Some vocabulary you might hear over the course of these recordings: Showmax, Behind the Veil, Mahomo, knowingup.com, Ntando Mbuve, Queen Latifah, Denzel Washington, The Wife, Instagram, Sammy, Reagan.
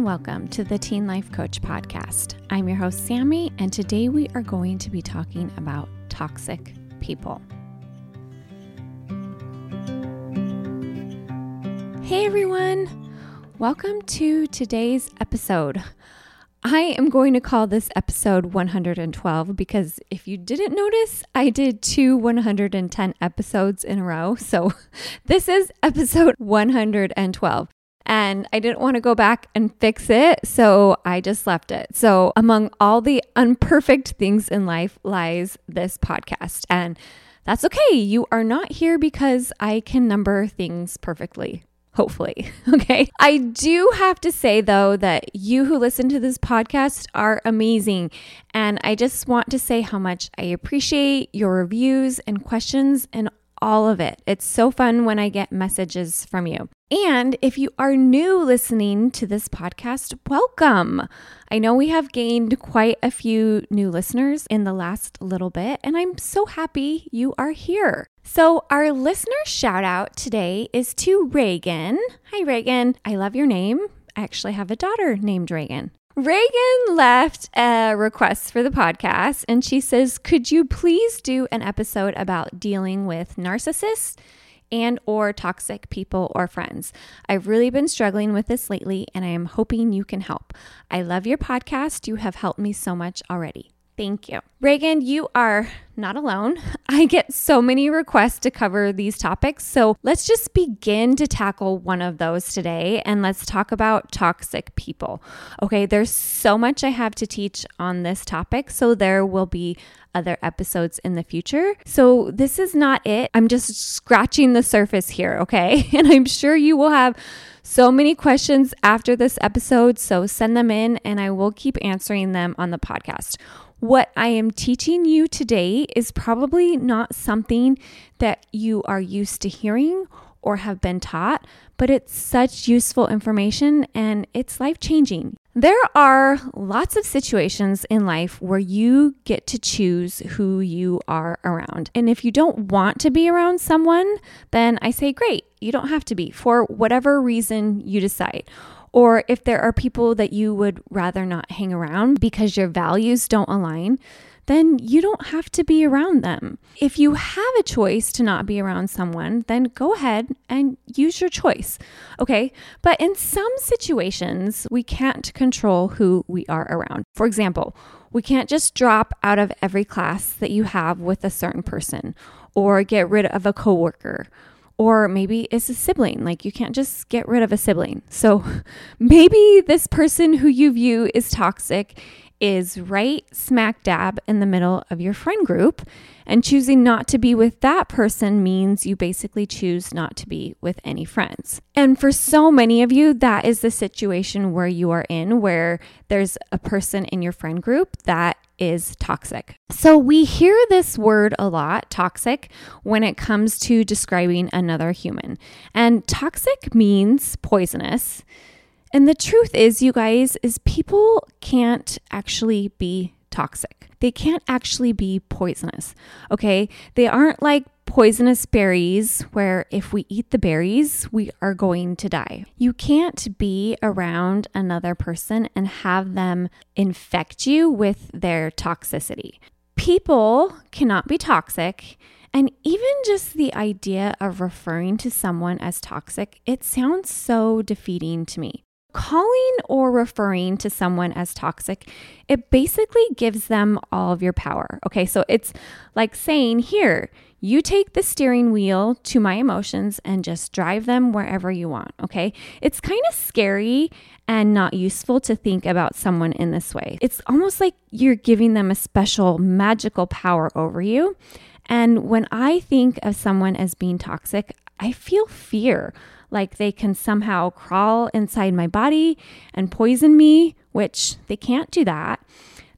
and welcome to the Teen Life Coach Podcast. I'm your host, Sammy, and today we are going to be talking about toxic people. Hey everyone, welcome to today's episode. I am going to call this episode 112 because if you didn't notice, I did two 110 episodes in a row. So this is episode 112 and I didn't want to go back and fix it. So I just left it. So among all the imperfect things in life lies this podcast, and that's okay. You are not here because I can number things perfectly. Hopefully. Okay. I do have to say though that you who listen to this podcast are amazing. And I just want to say how much I appreciate your reviews and questions and all of it. It's so fun when I get messages from you. And if you are new listening to this podcast, welcome. I know we have gained quite a few new listeners in the last little bit, and I'm so happy you are here. So our listener shout out today is to Reagan. Hi, Reagan. I love your name. I actually have a daughter named Reagan. Reagan left a request for the podcast, and she says, could you please do an episode about dealing with narcissists and or toxic people or friends? I've really been struggling with this lately, and I am hoping you can help. I love your podcast. You have helped me so much already. Thank you. Reagan, you are not alone. I get so many requests to cover these topics. So let's just begin to tackle one of those today, and let's talk about toxic people. Okay, there's so much I have to teach on this topic, so there will be other episodes in the future. So this is not it. I'm just scratching the surface here, okay? And I'm sure you will have so many questions after this episode, so send them in and I will keep answering them on the podcast. What I am teaching you today is probably not something that you are used to hearing or have been taught, but it's such useful information and it's life-changing. There are lots of situations in life where you get to choose who you are around. And if you don't want to be around someone, then I say, great, you don't have to be for whatever reason you decide. Or if there are people that you would rather not hang around because your values don't align, then you don't have to be around them. If you have a choice to not be around someone, then go ahead and use your choice, okay? But in some situations, we can't control who we are around. For example, we can't just drop out of every class that you have with a certain person, or get rid of a coworker, or maybe it's a sibling. Like you can't just get rid of a sibling. So maybe this person who you view is toxic is right smack dab in the middle of your friend group, and choosing not to be with that person means you basically choose not to be with any friends. And for so many of you, that is the situation where you are in, where there's a person in your friend group that is toxic. So we hear this word a lot, toxic, when it comes to describing another human. And toxic means poisonous. And the truth is, you guys, is people can't actually be toxic. They can't actually be poisonous, okay? They aren't like poisonous berries where if we eat the berries, we are going to die. You can't be around another person and have them infect you with their toxicity. People cannot be toxic. And even just the idea of referring to someone as toxic, it sounds so defeating to me. Calling or referring to someone as toxic, it basically gives them all of your power. Okay, so it's like saying, here, you take the steering wheel to my emotions and just drive them wherever you want, okay? It's kind of scary and not useful to think about someone in this way. It's almost like you're giving them a special magical power over you. And when I think of someone as being toxic, I feel fear, like they can somehow crawl inside my body and poison me, which they can't do that.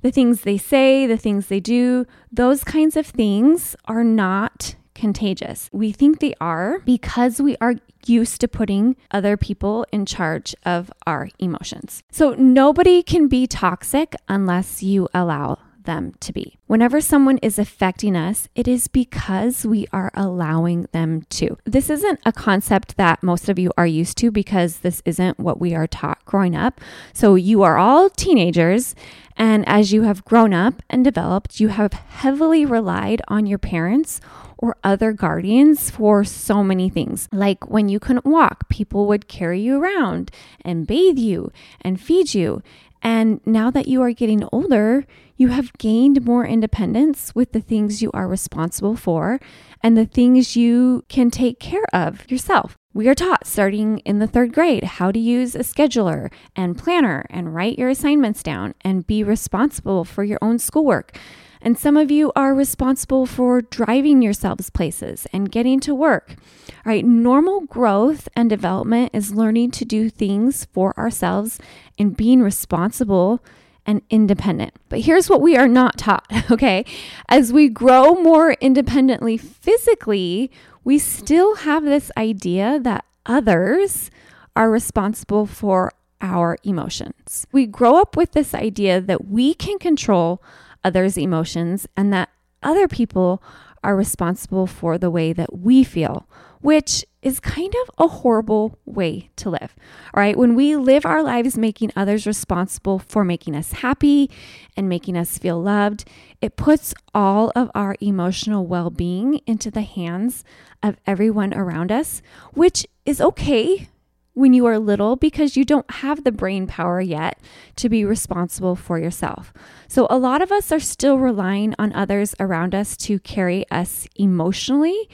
The things they say, the things they do, those kinds of things are not contagious. We think they are because we are used to putting other people in charge of our emotions. So nobody can be toxic unless you allow want them to be. Whenever someone is affecting us, it is because we are allowing them to. This isn't a concept that most of you are used to because this isn't what we are taught growing up. So you are all teenagers, and as you have grown up and developed, you have heavily relied on your parents or other guardians for so many things. Like when you couldn't walk, people would carry you around and bathe you and feed you. And now that you are getting older, you have gained more independence with the things you are responsible for and the things you can take care of yourself. We are taught starting in the 3rd grade how to use a scheduler and planner and write your assignments down and be responsible for your own schoolwork. And some of you are responsible for driving yourselves places and getting to work. All right, normal growth and development is learning to do things for ourselves and being responsible and independent. But here's what we are not taught, okay? As we grow more independently physically, we still have this idea that others are responsible for our emotions. We grow up with this idea that we can control others' emotions and that other people are responsible for the way that we feel, which is kind of a horrible way to live. All right, when we live our lives making others responsible for making us happy and making us feel loved, it puts all of our emotional well-being into the hands of everyone around us, which is okay when you are little because you don't have the brain power yet to be responsible for yourself. So a lot of us are still relying on others around us to carry us emotionally,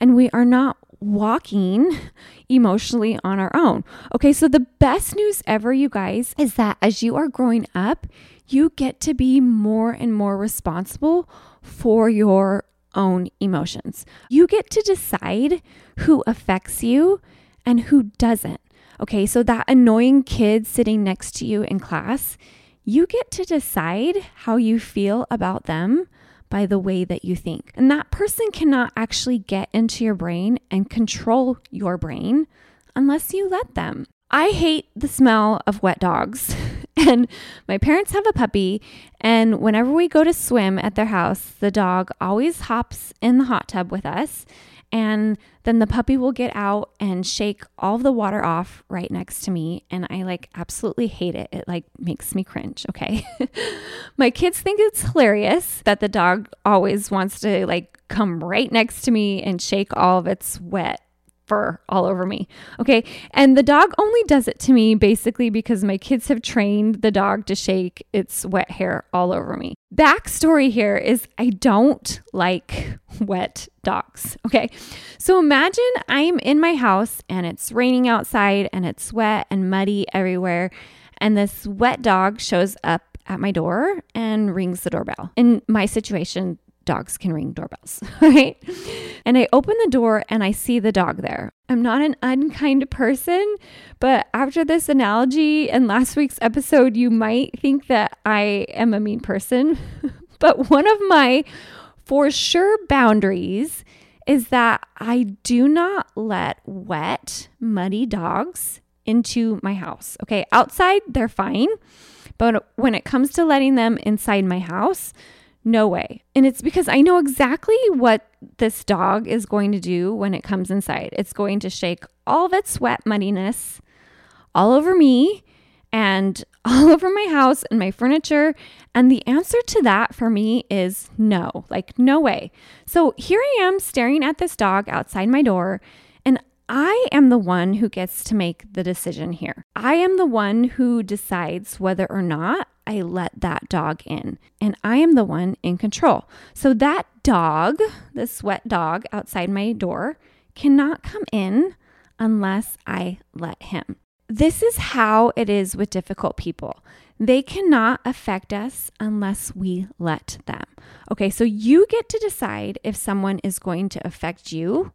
and we are not walking emotionally on our own. Okay, so the best news ever, you guys, is that as you are growing up, you get to be more and more responsible for your own emotions. You get to decide who affects you and who doesn't. Okay, so that annoying kid sitting next to you in class, you get to decide how you feel about them by the way that you think. And that person cannot actually get into your brain and control your brain unless you let them. I hate the smell of wet dogs. And my parents have a puppy, and whenever we go to swim at their house, the dog always hops in the hot tub with us. And then the puppy will get out and shake all the water off right next to me. And I absolutely hate it. It makes me cringe. Okay. My kids think it's hilarious that the dog always wants to come right next to me and shake all of its wet fur all over me. Okay. And the dog only does it to me basically because my kids have trained the dog to shake its wet hair all over me. Backstory here is I don't like wet dogs. Okay. So imagine I'm in my house and it's raining outside and it's wet and muddy everywhere. And this wet dog shows up at my door and rings the doorbell. In my situation, dogs can ring doorbells, right? And I open the door and I see the dog there. I'm not an unkind person, but after this analogy and last week's episode, you might think that I am a mean person. But one of my for sure boundaries is that I do not let wet, muddy dogs into my house. Okay, outside they're fine, but when it comes to letting them inside my house, no way. And it's because I know exactly what this dog is going to do when it comes inside. It's going to shake all of its wet muddiness all over me and all over my house and my furniture. And the answer to that for me is no, no way. So here I am staring at this dog outside my door, and I am the one who gets to make the decision here. I am the one who decides whether or not I let that dog in, and I am the one in control. So that dog, this wet dog outside my door, cannot come in unless I let him. This is how it is with difficult people. They cannot affect us unless we let them. Okay, so you get to decide if someone is going to affect you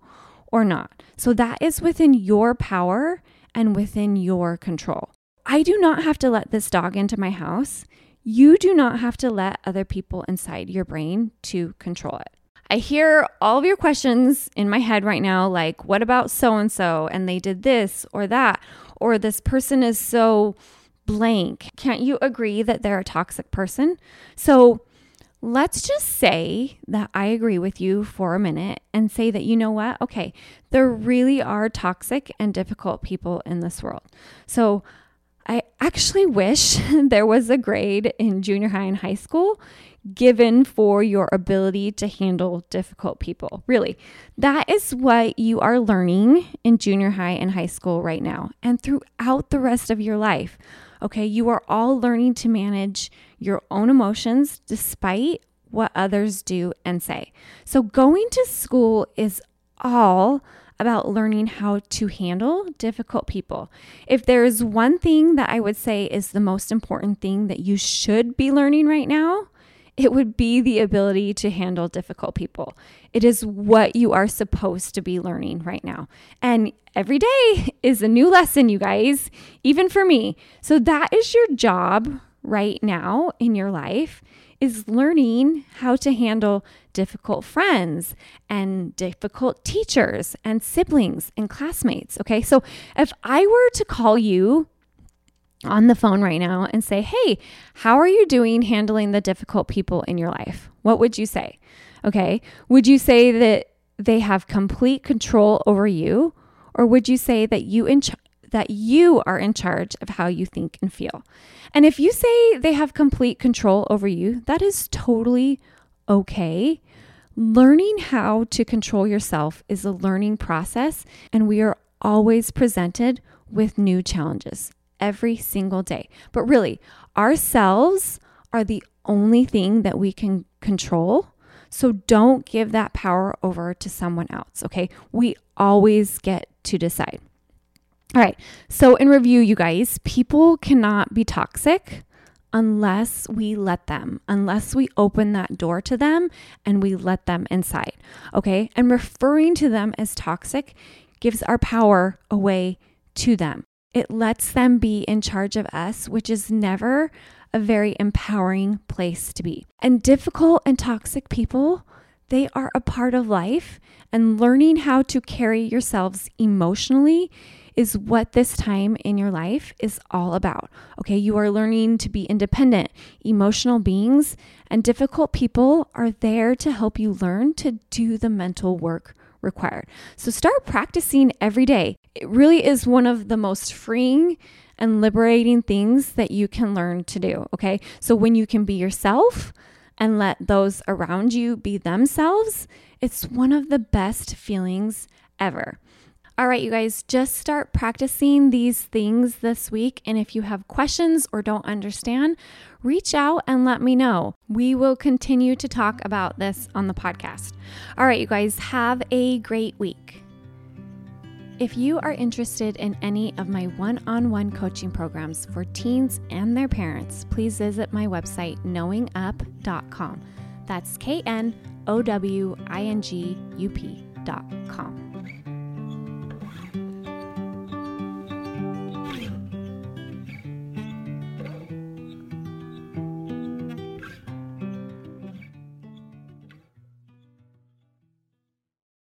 or not. So that is within your power and within your control. I do not have to let this dog into my house. You do not have to let other people inside your brain to control it. I hear all of your questions in my head right now, what about so-and-so and they did this or that, or this person is so blank. Can't you agree that they're a toxic person? So Let's just say that I agree with you for a minute and say that, you know what? Okay, there really are toxic and difficult people in this world. So I actually wish there was a grade in junior high and high school given for your ability to handle difficult people. Really, that is what you are learning in junior high and high school right now and throughout the rest of your life. Okay, you are all learning to manage your own emotions despite what others do and say. So going to school is all about learning how to handle difficult people. If there is one thing that I would say is the most important thing that you should be learning right now, it would be the ability to handle difficult people. It is what you are supposed to be learning right now. And every day is a new lesson, you guys, even for me. So that is your job right now in your life, is learning how to handle difficult friends and difficult teachers and siblings and classmates. Okay, so if I were to call you on the phone right now and say, hey, how are you doing handling the difficult people in your life? What would you say? Okay, would you say that they have complete control over you? Or would you say that you are in charge of how you think and feel? And if you say they have complete control over you, that is totally okay. Learning how to control yourself is a learning process, and we are always presented with new challenges every single day. But really, ourselves are the only thing that we can control. So don't give that power over to someone else, okay? We always get to decide. All right, so in review, you guys, people cannot be toxic unless we let them, unless we open that door to them and we let them inside, okay? And referring to them as toxic gives our power away to them. It lets them be in charge of us, which is never a very empowering place to be. And difficult and toxic people, they are a part of life, and learning how to carry yourselves emotionally is what this time in your life is all about. Okay, you are learning to be independent, emotional beings, and difficult people are there to help you learn to do the mental work required. So start practicing every day. It really is one of the most freeing and liberating things that you can learn to do. Okay, so when you can be yourself and let those around you be themselves, it's one of the best feelings ever. All right, you guys, just start practicing these things this week. And if you have questions or don't understand, reach out and let me know. We will continue to talk about this on the podcast. All right, you guys, have a great week. If you are interested in any of my one-on-one coaching programs for teens and their parents, please visit my website, knowingup.com. That's KNOWINGUP.com.